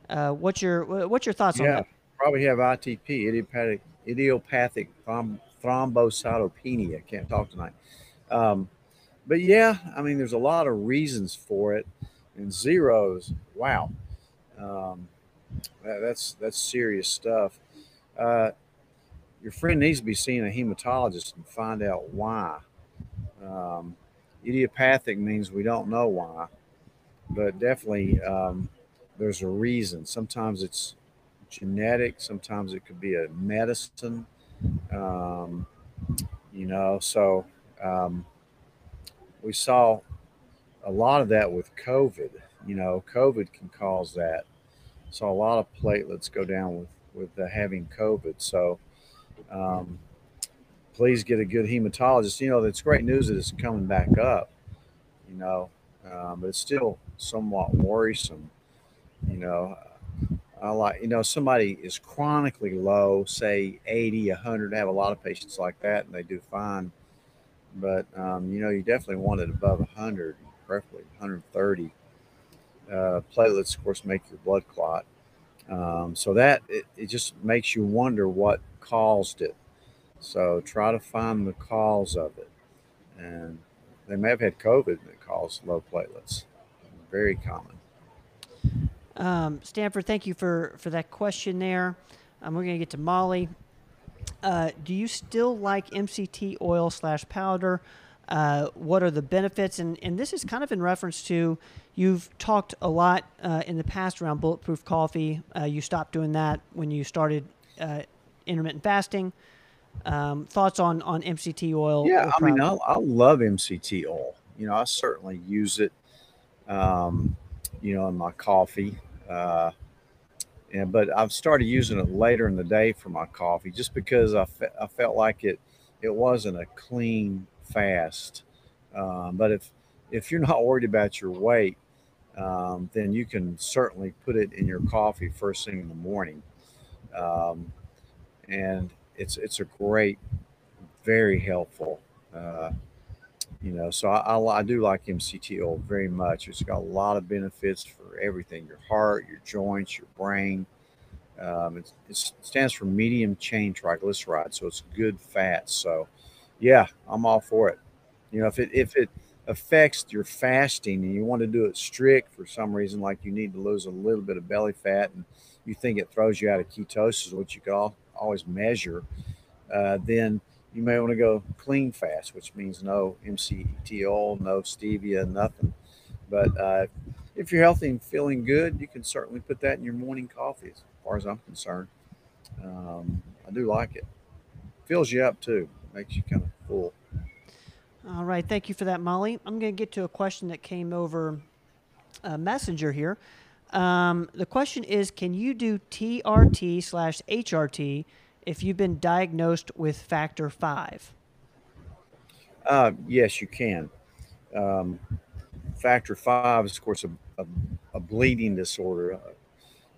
Uh, what's your what's your thoughts yeah, on that? Probably have I T P, idiopathic idiopathic thromb thrombocytopenia. Can't talk tonight. Um, but yeah, I mean, there's a lot of reasons for it, and zeros. Wow, um, that, that's that's serious stuff. Uh, Your friend needs to be seeing a hematologist and find out why. Um, idiopathic means we don't know why, but definitely um, there's a reason. Sometimes it's genetic. Sometimes it could be a medicine, um, you know. So um, we saw a lot of that with COVID. You know, COVID can cause that. Saw a lot of platelets go down with, with uh, having COVID. So Um, please get a good hematologist. You know, that's great news that it's coming back up, you know, um, but it's still somewhat worrisome. You know, I like, you know, somebody is chronically low, say eighty, one hundred, I have a lot of patients like that and they do fine. But, um, you know, you definitely want it above one hundred, preferably one hundred thirty. Uh, platelets, of course, make your blood clot. Um, so that, it, it just makes you wonder what caused it. So try to find the cause of it. And they may have had COVID that caused low platelets. very common. Um, Stanford, thank you for, for that question there. Um, we're going to get to Molly. Uh, do you still like M C T oil slash powder? Uh, what are the benefits? And, and this is kind of in reference to, you've talked a lot uh, in the past around bulletproof coffee. Uh, you stopped doing that when you started uh, intermittent fasting. Um, thoughts on, on M C T oil? Yeah, I mean, I love M C T oil. You know, I certainly use it, um, you know, in my coffee. Uh, and, but I've started using it later in the day for my coffee just because I, fe I felt like it, it wasn't a clean fast. Um, but if, if you're not worried about your weight, um, then you can certainly put it in your coffee first thing in the morning. Um, and it's, it's a great, very helpful, uh, you know, so I, I, I do like M C T oil very much. It's got a lot of benefits for everything, your heart, your joints, your brain. Um, it's, it's, it stands for medium chain triglycerides, so it's good fat. So yeah, I'm all for it. You know, if it, if it affects your fasting and you want to do it strict for some reason, like you need to lose a little bit of belly fat and you think it throws you out of ketosis, which you can always measure, uh, then you may want to go clean fast, which means no M C T oil, no stevia, nothing. But uh, if you're healthy and feeling good, you can certainly put that in your morning coffee, as far as I'm concerned. Um, I do like it. Fills you up, too. Makes you kind of full. All right. Thank you for that, Molly. I'm going to get to a question that came over uh, Messenger here. Um, the question is, can you do T R T slash H R T if you've been diagnosed with factor five? Uh, yes, you can. Um, factor five is, of course, a, a, a bleeding disorder.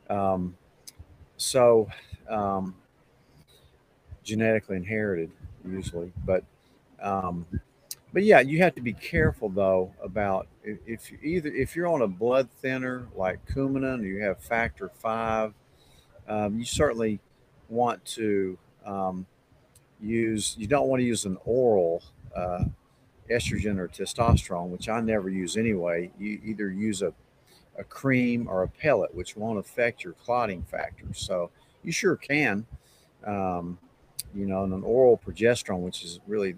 Um, so um, genetically inherited usually, but um, but yeah, you have to be careful though about if, if you either if you're on a blood thinner like Coumadin or you have factor five, um, you certainly want to um, use, you don't want to use an oral uh, estrogen or testosterone, which I never use anyway. You either use a, a cream or a pellet, which won't affect your clotting factors. So you sure can, um, you know, and an oral progesterone, which is really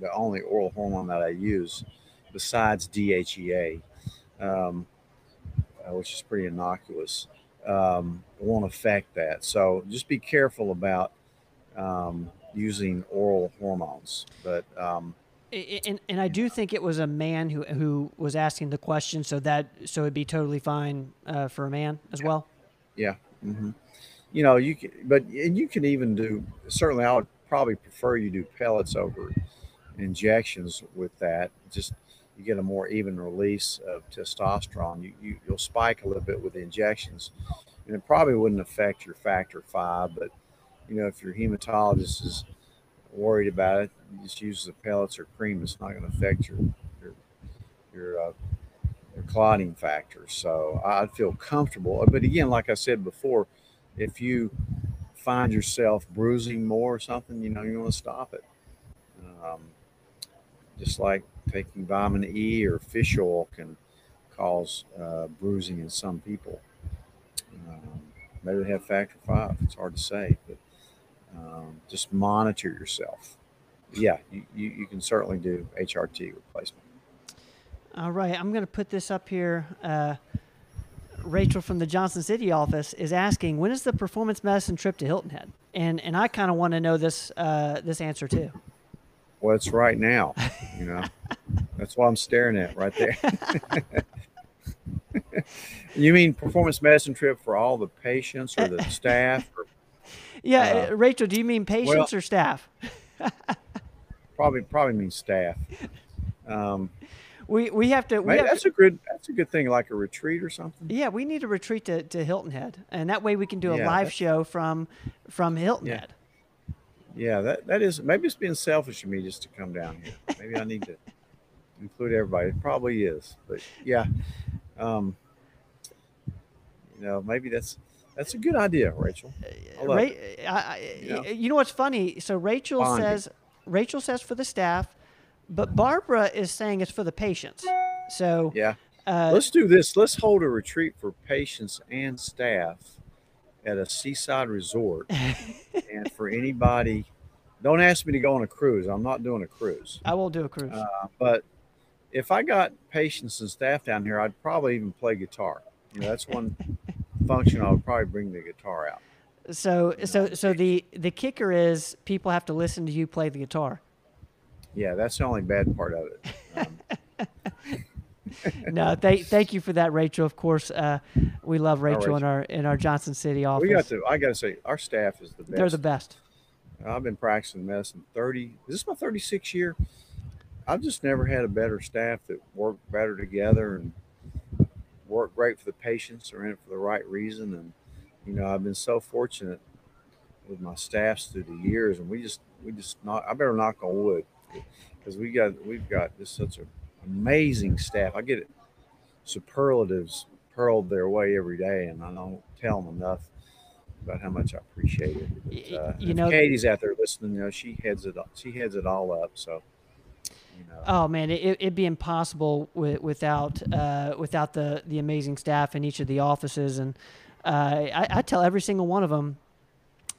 the only oral hormone that I use besides D H E A, um, uh, which is pretty innocuous. Um, won't affect that. So just be careful about um, using oral hormones. But um, and, and I do think it was a man who who was asking the question, so that so it'd be totally fine uh, for a man as yeah. well. Yeah, mm-hmm. You know, you can, but and you can even do. Certainly, I would probably prefer you do pellets over injections with that. Just you get a more even release of testosterone. You, you, you'll spike a little bit with the injections, and it probably wouldn't affect your factor five. But, you know, if your hematologist is worried about it, you just use the pellets or cream. It's not going to affect your your, your, uh, your clotting factors. So I'd feel comfortable. But, again, like I said before, if you find yourself bruising more or something, you know, you want to stop it. Um, just like taking vitamin E or fish oil can cause uh, bruising in some people. Um, maybe they have factor five. It's hard to say, but um, just monitor yourself. Yeah, you, you, you can certainly do H R T replacement. All right. I'm going to put this up here. Uh, Rachel from the Johnson City office is asking, when is the performance medicine trip to Hilton Head? And, and I kind of want to know this, uh, this answer too. Well, it's right now, you know. That's what I'm staring at right there. You mean performance medicine trip for all the patients or the staff? Or, yeah, uh, Rachel, do you mean patients well, or staff? probably, probably means staff. Um, we we have to. We have that's to, a good. That's a good thing, like a retreat or something. Yeah, we need a retreat to, to Hilton Head, and that way we can do a yeah, live show from from Hilton yeah. Head. Yeah, that, that is, maybe it's being selfish of me just to come down here. Maybe I need to include everybody. It probably is, but yeah. Um, you know, maybe that's, that's a good idea, Rachel. I love Ra it. I, you, know? you know what's funny? So Rachel Bonding. says, Rachel says for the staff, but Barbara is saying it's for the patients. So yeah, Uh, Let's do this. Let's hold a retreat for patients and staff at a seaside resort. And for anybody, don't ask me to go on a cruise. I'm not doing a cruise. I won't do a cruise. Uh, but if I got patients and staff down here, I'd probably even play guitar. You know, that's one function I would probably bring the guitar out. So, you know, so, so the, the kicker is people have to listen to you play the guitar. Yeah, that's the only bad part of it. Um, no, thank thank you for that, Rachel. Of course, uh, we love Rachel, oh, Rachel in our in our Johnson City office. We got to. I got to say, our staff is the best. They're the best. I've been practicing medicine thirty. This is my thirty-sixth year. I've just never had a better staff that work better together and work great for the patients. They're in it for the right reason, and you know, I've been so fortunate with my staffs through the years. And we just we just knock. I better knock on wood, because we got we've got this such a amazing staff. I get it, superlatives hurled their way every day, and I don't tell them enough about how much I appreciate it. But, uh, you know, Katie's out there listening. You know, she heads it. She heads it all up. So, you know. Oh man, it, it'd be impossible with, without uh, without the the amazing staff in each of the offices. And uh, I, I tell every single one of them,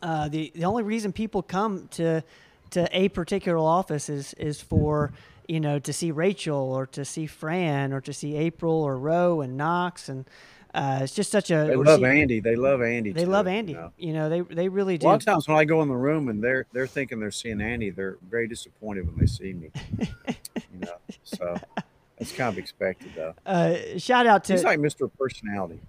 uh, the the only reason people come to to a particular office is is for, you know, to see Rachel or to see Fran or to see April or Roe and Knox. And uh, it's just such a... They love see, Andy. They love Andy. They too, love Andy. You know? you know, they they really do. A lot of times when I go in the room and they're they're thinking they're seeing Andy, they're very disappointed when they see me. You know, so that's kind of expected, though. Uh, shout out to... He's like Mister Personality.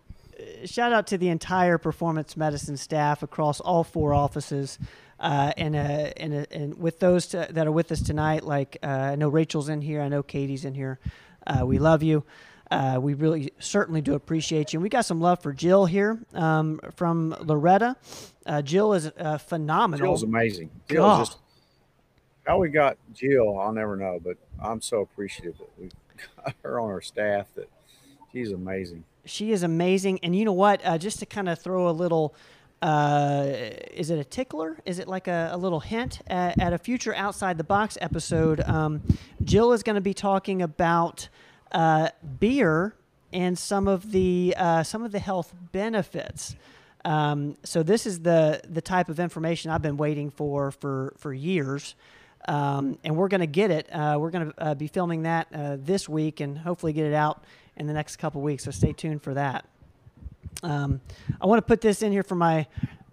Uh, shout out to the entire performance medicine staff across all four offices. Uh, and, uh, and, uh, and with those to, that are with us tonight, like uh, I know Rachel's in here, I know Katie's in here. Uh, we love you. Uh, we really certainly do appreciate you. And we got some love for Jill here um, from Loretta. Uh, Jill is uh, phenomenal. Jill's amazing. Jill's just, how we got Jill, I'll never know, but I'm so appreciative that we've got her on our staff. That she's amazing. She is amazing. And you know what? Uh, just to kind of throw a little... Uh, is it a tickler? Is it like a, a little hint at, at a future Outside the Box episode? Um, Jill is going to be talking about uh, beer and some of the uh, some of the health benefits. Um, so this is the the type of information I've been waiting for for for years, um, and we're going to get it. Uh, we're going to uh, be filming that uh, this week and hopefully get it out in the next couple weeks. So stay tuned for that. Um, I want to put this in here for my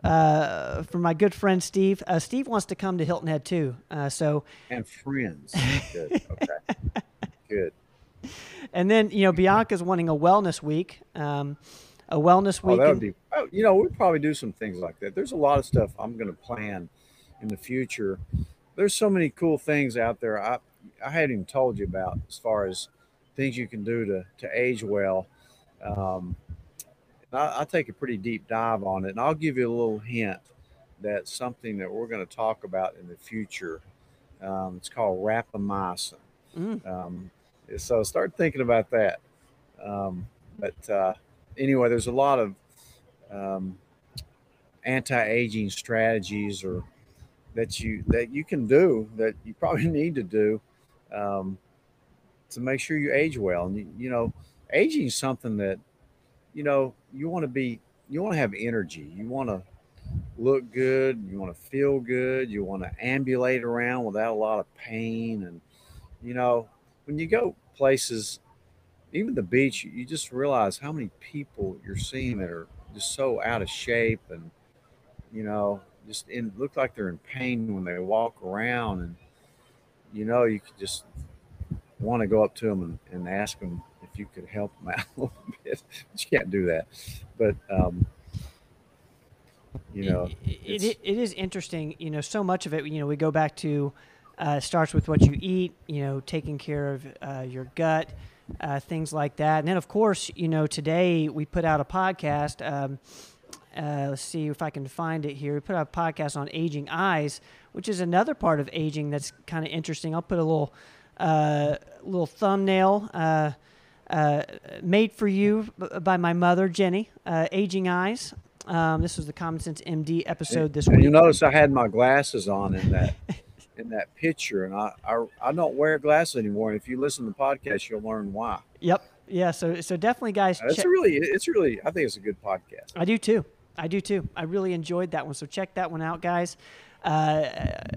uh, for my good friend Steve. Uh, Steve wants to come to Hilton Head too. Uh, so and friends, good, okay, good. And then you know Bianca's wanting a wellness week, um, a wellness week. Oh, that would be. Oh, you know, we'll probably do some things like that. There's a lot of stuff I'm going to plan in the future. There's so many cool things out there I I hadn't even told you about as far as things you can do to to age well. Um, I'll take a pretty deep dive on it, and I'll give you a little hint that's something that we're going to talk about in the future. Um, it's called rapamycin. Mm. Um, so start thinking about that. Um, but uh, anyway, there's a lot of um, anti-aging strategies or that you that you can do that you probably need to do um, to make sure you age well. And you, you know, aging is something that, you know, you want to be, you want to have energy. You want to look good. You want to feel good. You want to ambulate around without a lot of pain. And, you know, when you go places, even the beach, you just realize how many people you're seeing that are just so out of shape and, you know, just in, look like they're in pain when they walk around. And, you know, you could just want to go up to them and, and ask them, you could help them out a little bit, but you can't do that. But um you know, it, it, it is interesting. You know, so much of it, you know, we go back to uh starts with what you eat, you know, taking care of uh your gut, uh things like that. And then of course, you know, today we put out a podcast, um uh let's see if I can find it here. We put out a podcast on aging eyes, which is another part of aging that's kind of interesting. I'll put a little uh little thumbnail uh Uh, made for you by my mother, Jenny, uh, Aging Eyes. Um, this was the Common Sense M D episode this and week. You notice I had my glasses on in that in that picture, and I, I I don't wear glasses anymore. If you listen to the podcast, you'll learn why. Yep. yeah. So, so definitely, guys. It's really, it's really. I think it's a good podcast. I do too. I do too. I really enjoyed that one. So check that one out, guys. Uh,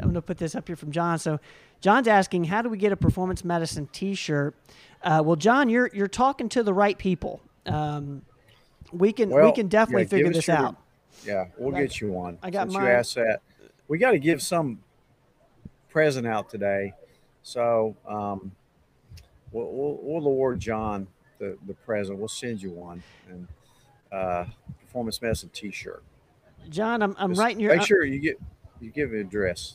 I'm gonna put this up here from John. So, John's asking, how do we get a performance medicine T-shirt? Uh, well, John, you're you're talking to the right people. Um, we can well, we can definitely yeah, figure this your, out. Yeah, we'll like, get you one. I got Since mine. You asked that. We got to give some present out today, so um, we'll, we'll we'll award John the the present. We'll send you one and uh, performance medicine T-shirt. John, I'm I'm Just writing your. Make sure you get you give an address.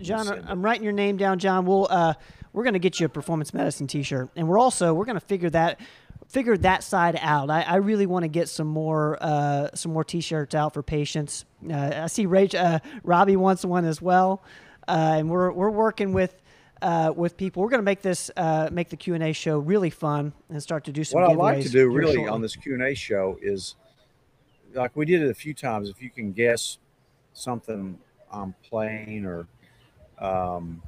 John, I'm writing your name down, John. We'll uh, we're gonna get you a performance medicine T-shirt, and we're also we're gonna figure that figure that side out. I, I really want to get some more uh, some more T-shirts out for patients. Uh, I see Rach, uh, Robbie wants one as well, uh, and we're we're working with uh, with people. We're gonna make this uh, make the Q and A show really fun and start to do some. What I like to do really shortly. On this Q and A show is like we did it a few times. If you can guess something I'm playing or Um,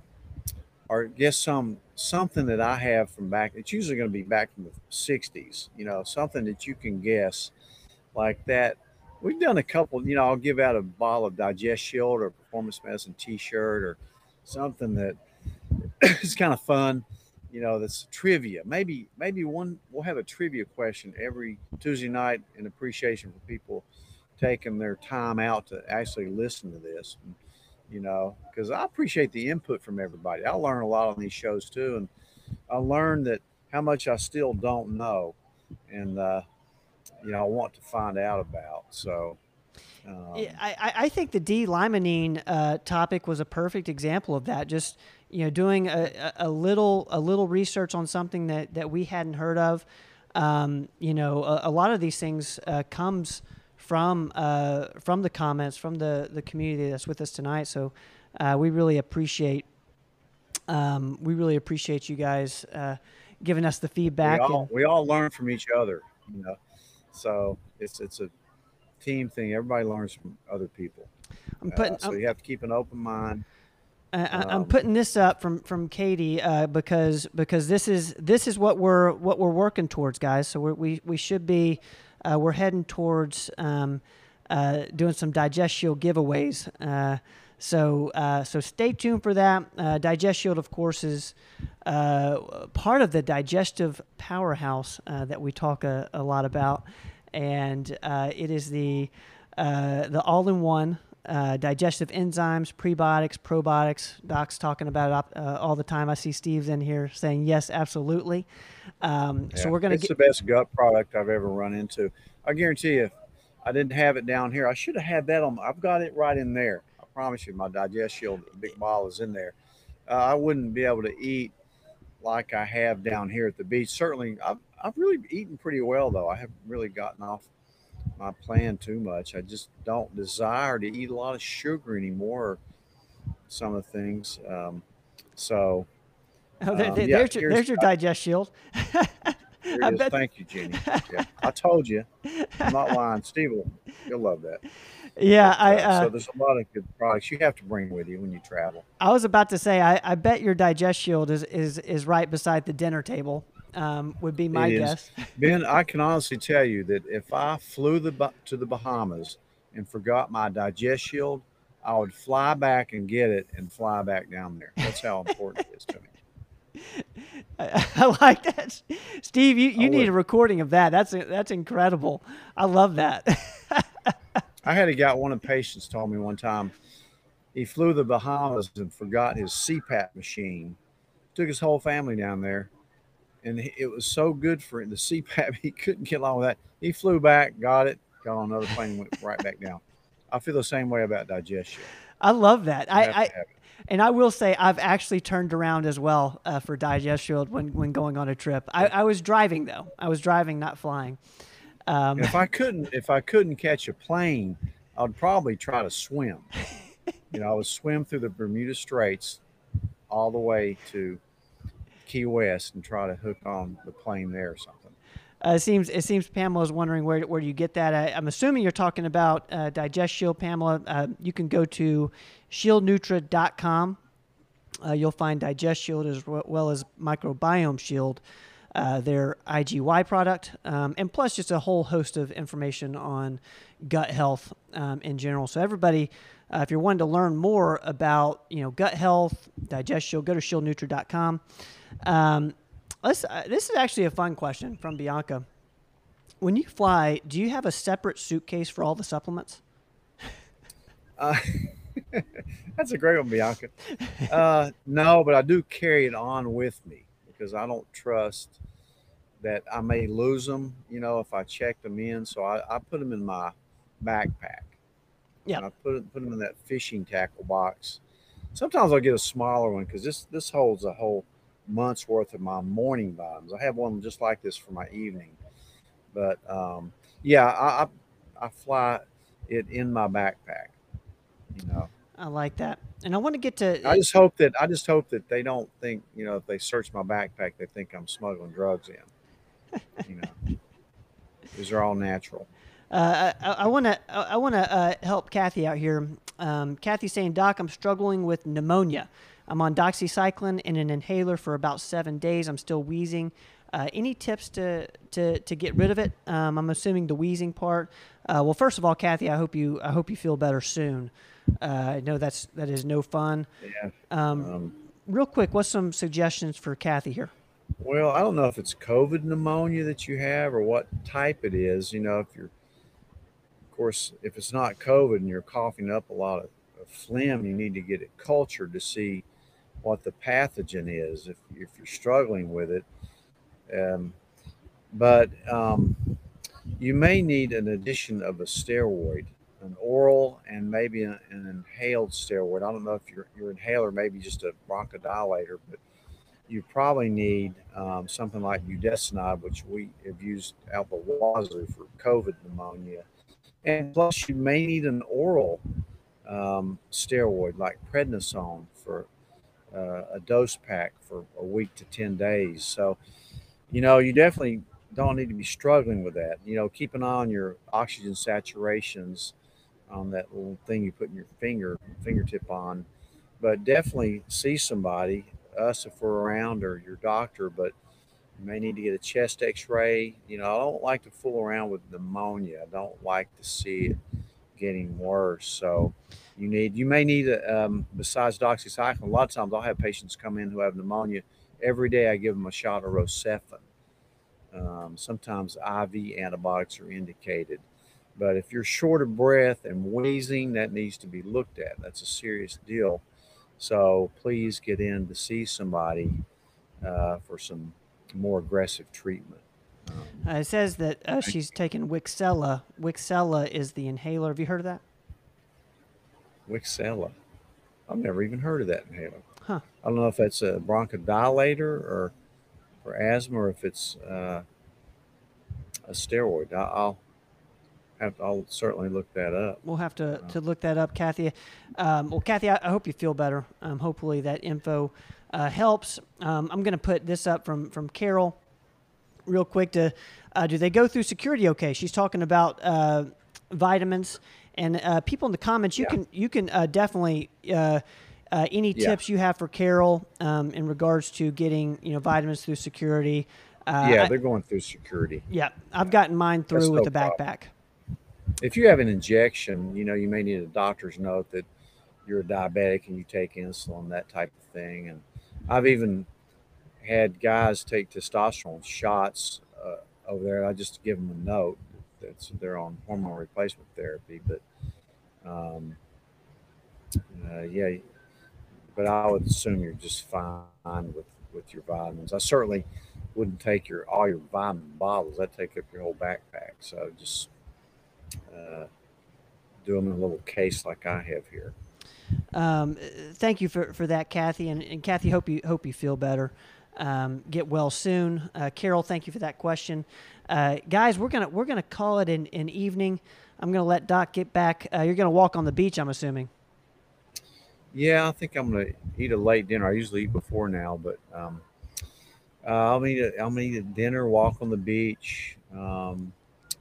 or guess some something that I have from back. It's usually going to be back in the sixties. You know, something that you can guess like that. We've done a couple. You know, I'll give out a bottle of Digest Shield or performance medicine T-shirt or something that is kind of fun. You know, that's trivia. Maybe maybe one we'll have a trivia question every Tuesday night in appreciation for people taking their time out to actually listen to this. And, you know, because I appreciate the input from everybody. I learn a lot on these shows too, and I learned that how much I still don't know, and uh, you know, I want to find out about. So, um, I I think the D-limonene uh, topic was a perfect example of that. Just you know, doing a, a little a little research on something that that we hadn't heard of. Um, you know, a, a lot of these things uh, comes. from uh, from the comments, from the, the community that's with us tonight. So uh, we really appreciate um, we really appreciate you guys uh, giving us the feedback. We all, and, we all learn from each other, you know. So it's it's a team thing. Everybody learns from other people. I'm putting, uh, so I'm, you have to keep an open mind. I, I, um, I'm putting this up from from Katie uh, because because this is this is what we're what we're working towards, guys. So we're, we we should be. Uh, we're heading towards um, uh, doing some Digest Shield giveaways. Uh, so uh, so stay tuned for that. Uh, Digest Shield, of course, is uh, part of the digestive powerhouse uh, that we talk a, a lot about. And uh, it is the, uh, the all-in-one uh, digestive enzymes, prebiotics, probiotics. Doc's talking about it op- uh, all the time. I see Steve's in here saying, yes, absolutely. Um, yeah, so we're going to get the best gut product I've ever run into. I guarantee you, I didn't have it down here. I should have had that on. I've got it right in there. I promise you, my Digest Shield big bottle is in there. Uh, I wouldn't be able to eat like I have down here at the beach. Certainly, I've, I've really eaten pretty well, though. I haven't really gotten off my plan too much. I just don't desire to eat a lot of sugar anymore, some of the things. Um, so... Oh, there, um, yeah, there's, your, there's your Digest Shield. I bet. Thank you, Jenny. Yeah, I told you. I'm not lying. Steve will, you'll love that. Yeah. But, I. Uh, so there's a lot of good products you have to bring with you when you travel. I was about to say, I, I bet your Digest Shield is, is, is right beside the dinner table, um, would be my it guess. Is. Ben, I can honestly tell you that if I flew the to the Bahamas and forgot my Digest Shield, I would fly back and get it and fly back down there. That's how important it is to me. I, I like that, Steve. You, you need a recording of that. That's that's incredible. I love that. I had a guy. One of the patients told me one time he flew to the Bahamas and forgot his C PAP machine. Took his whole family down there, and it was so good for him, the C PAP. He couldn't get along with that. He flew back, got it, got on another plane, and went right back down. I feel the same way about digestion. I love that. You I. Have I to have it. And I will say I've actually turned around as well uh, for Digest Shield when, when going on a trip. I, I was driving though. I was driving, not flying. Um, if I couldn't, if I couldn't catch a plane, I'd probably try to swim. You know, I would swim through the Bermuda Straits all the way to Key West and try to hook on the plane there or something. Uh, it seems it seems Pamela's wondering where where do you get that. I, I'm assuming you're talking about uh, Digest Shield, Pamela. Uh, you can go to shield nutra dot com. Uh, you'll find Digest Shield as well as Microbiome Shield. uh, their I G Y product, um, and plus just a whole host of information on gut health um, in general. So everybody, uh, if you're wanting to learn more about, you know, gut health, Digest Shield, go to shield nutra dot com. Um, let's, uh, this is actually a fun question from Bianca. When you fly, do you have a separate suitcase for all the supplements? Uh, that's a great one, Bianca. Uh, no, but I do carry it on with me because I don't trust that I may lose them, you know, if I check them in. So I, I put them in my backpack. Yeah. And I put, put them in that fishing tackle box. Sometimes I'll get a smaller one because this, this holds a whole month's worth of my morning vitamins. I have one just like this for my evening. But, um, yeah, I, I, I fly it in my backpack. You know, I like that, and I want to get to. I just hope that I just hope that they don't think, you know, if they search my backpack, they think I'm smuggling drugs in. You know, these are all natural. Uh, I want to I want to uh, help Kathy out here. Um, Kathy's saying, "Doc, I'm struggling with pneumonia. I'm on doxycycline and an inhaler for about seven days. I'm still wheezing. Uh, any tips to, to, to get rid of it? Um, I'm assuming the wheezing part. Uh, well, first of all, Kathy, I hope you I hope you feel better soon. Uh, I know that's that is no fun. Yeah. Um, um, real quick, what's some suggestions for Kathy here? Well, I don't know if it's COVID pneumonia that you have or what type it is. You know, if you're, of course, if it's not COVID and you're coughing up a lot of, of phlegm, you need to get it cultured to see what the pathogen is if if you're struggling with it. Um, but um, you may need an addition of a steroid. An oral and maybe an inhaled steroid. I don't know if your your inhaler maybe just a bronchodilator, but you probably need um, something like budesonide, which we have used out the wazoo for COVID pneumonia. And plus, you may need an oral um, steroid like prednisone for uh, a dose pack for a week to ten days. So, you know, you definitely don't need to be struggling with that. You know, keep an eye on your oxygen saturations, on that little thing you put in your finger, fingertip on, but definitely see somebody, us if we're around, or your doctor, but you may need to get a chest x-ray. You know, I don't like to fool around with pneumonia. I don't like to see it getting worse. So you need, you may need, a, um, besides doxycycline, a lot of times I'll have patients come in who have pneumonia. Every day I give them a shot of Rocephin. Um, sometimes I V antibiotics are indicated. But if you're short of breath and wheezing, that needs to be looked at. That's a serious deal. So please get in to see somebody uh, for some more aggressive treatment. Um, uh, it says that uh, she's taking Wixella. Wixella is the inhaler. Have you heard of that? Wixella. I've never even heard of that inhaler. Huh. I don't know if that's a bronchodilator or for asthma or if it's uh, a steroid. I, I'll... I'll certainly look that up. We'll have to, to look that up, Kathy. Um, well, Kathy, I, I hope you feel better. Um, hopefully that info uh, helps. Um, I'm going to put this up from, from Carol real quick. To uh, do they go through security okay? She's talking about uh, vitamins. And uh, people in the comments, you yeah. can you can uh, definitely, uh, uh, any yeah. tips you have for Carol um, in regards to getting, you know, vitamins through security. Uh, yeah, they're going through security. Yeah, I've gotten mine through That's with no the backpack. Problem. If you have an injection, you know, you may need a doctor's note that you're a diabetic and you take insulin, that type of thing. And I've even had guys take testosterone shots uh, over there. I just give them a note that they're on hormone replacement therapy. But, um, uh, yeah, but I would assume you're just fine with, with your vitamins. I certainly wouldn't take your all your vitamin bottles. That'd take up your whole backpack. So just... Uh, do them in a little case like I have here. Um, thank you for, for that, Kathy. And, and Kathy, hope you hope you feel better. Um, get well soon. Uh, Carol, thank you for that question. Uh, guys, we're gonna we're gonna call it an, an evening. I'm gonna let Doc get back. Uh, you're gonna walk on the beach, I'm assuming. Yeah, I think I'm gonna eat a late dinner. I usually eat before now, but um, uh, I'll eat a, I'm gonna eat a dinner, walk on the beach. Um,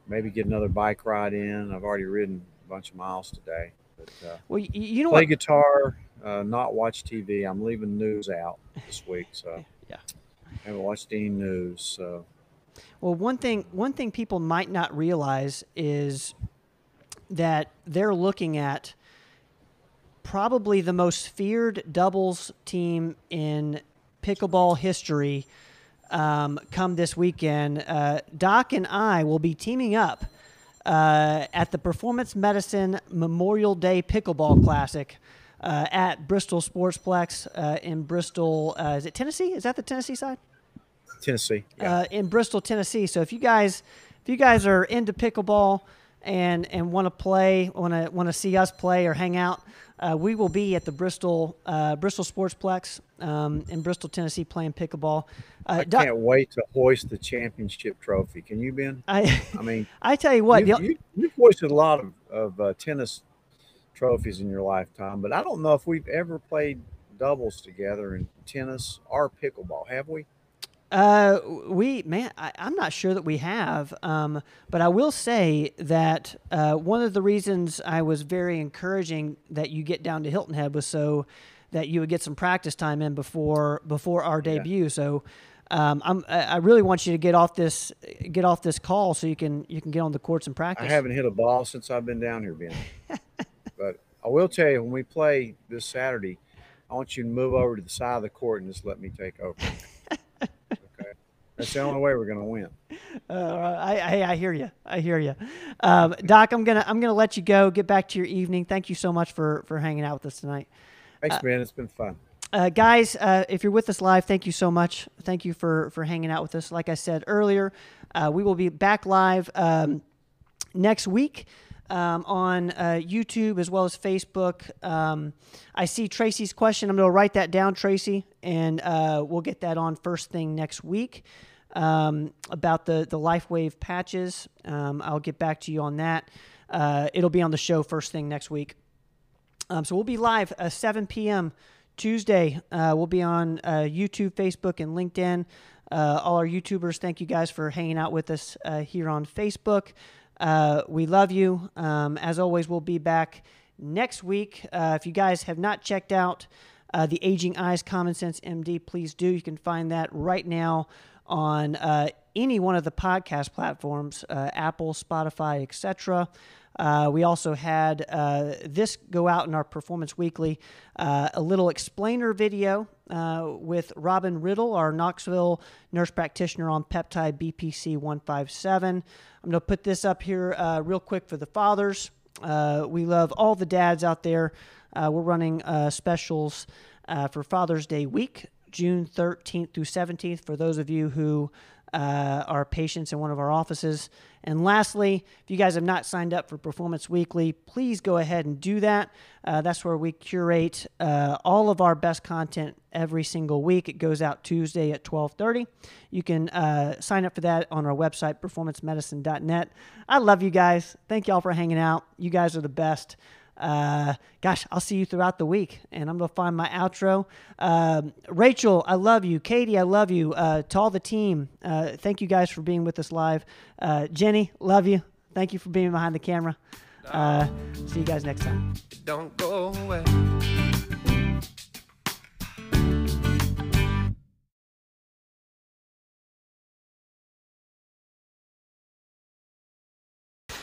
Maybe get another bike ride in. I've already ridden a bunch of miles today. But, uh, well, you, you know play what? guitar, uh, not watch T V. I'm leaving news out this week, so yeah. haven't watched any news, so. Well, one thing one thing people might not realize is that they're looking at probably the most feared doubles team in pickleball history um, come this weekend. Uh, Doc and I will be teaming up uh, at the Performance Medicine Memorial Day Pickleball Classic uh, at Bristol Sportsplex uh, in Bristol. Uh, is it Tennessee? Is that the Tennessee side? Tennessee. Yeah. Uh, in Bristol, Tennessee. So if you guys, if you guys are into pickleball and and want to play, want to want to see us play or hang out, uh, we will be at the Bristol uh, Bristol Sportsplex um, in Bristol, Tennessee, playing pickleball. Uh, I can't doc- wait to hoist the championship trophy. Can you, Ben? I, I mean, I tell you what, you, you, you've hoisted a lot of of uh, tennis trophies in your lifetime, but I don't know if we've ever played doubles together in tennis or pickleball. Have we? Uh, we, man, I, I'm not sure that we have, um, but I will say that uh, one of the reasons I was very encouraging that you get down to Hilton Head was so that you would get some practice time in before before our debut. Yeah. So um, I'm, I really want you to get off this get off this call so you can you can get on the courts and practice. I haven't hit a ball since I've been down here, Ben. But I will tell you, when we play this Saturday, I want you to move over to the side of the court and just let me take over. That's the only way we're going to win. Uh, I, I, I hear you. I hear you. Um, Doc, I'm going to I'm gonna let you go. Get back to your evening. Thank you so much for, for hanging out with us tonight. Thanks, uh, man. It's been fun. Uh, guys, uh, if you're with us live, thank you so much. Thank you for, for hanging out with us. Like I said earlier, uh, we will be back live um, next week um, on uh, YouTube as well as Facebook. Um, I see Tracy's question. I'm going to write that down, Tracy, and uh, we'll get that on first thing next week. Um, about the, the LifeWave patches. Um, I'll get back to you on that. Uh, it'll be on the show first thing next week. Um, so we'll be live uh, seven p.m. Tuesday. Uh, we'll be on uh, YouTube, Facebook, and LinkedIn. Uh, all our YouTubers, thank you guys for hanging out with us uh, here on Facebook. Uh, we love you. Um, as always, we'll be back next week. Uh, if you guys have not checked out uh, the Aging Eyes Common Sense M D, please do. You can find that right now on uh, any one of the podcast platforms, uh, Apple, Spotify, et cetera. Uh, we also had uh, this go out in our Performance Weekly, uh, a little explainer video uh, with Robin Riddle, our Knoxville nurse practitioner, on peptide B P C one fifty-seven. I'm going to put this up here uh, real quick for the fathers. Uh, we love all the dads out there. Uh, we're running uh, specials uh, for Father's Day week, June thirteenth through seventeenth, for those of you who uh, are patients in one of our offices. And lastly, if you guys have not signed up for Performance Weekly, please go ahead and do that. Uh, that's where we curate uh, all of our best content every single week. It goes out Tuesday at twelve thirty. You can uh, sign up for that on our website, performance medicine dot net. I love you guys. Thank y'all for hanging out. You guys are the best. Uh, gosh, I'll see you throughout the week, and I'm going to find my outro. Um, Rachel, I love you. Katie, I love you. Uh, to all the team, uh, thank you guys for being with us live. Uh, Jenny, love you. Thank you for being behind the camera. Uh, see you guys next time. Don't go away.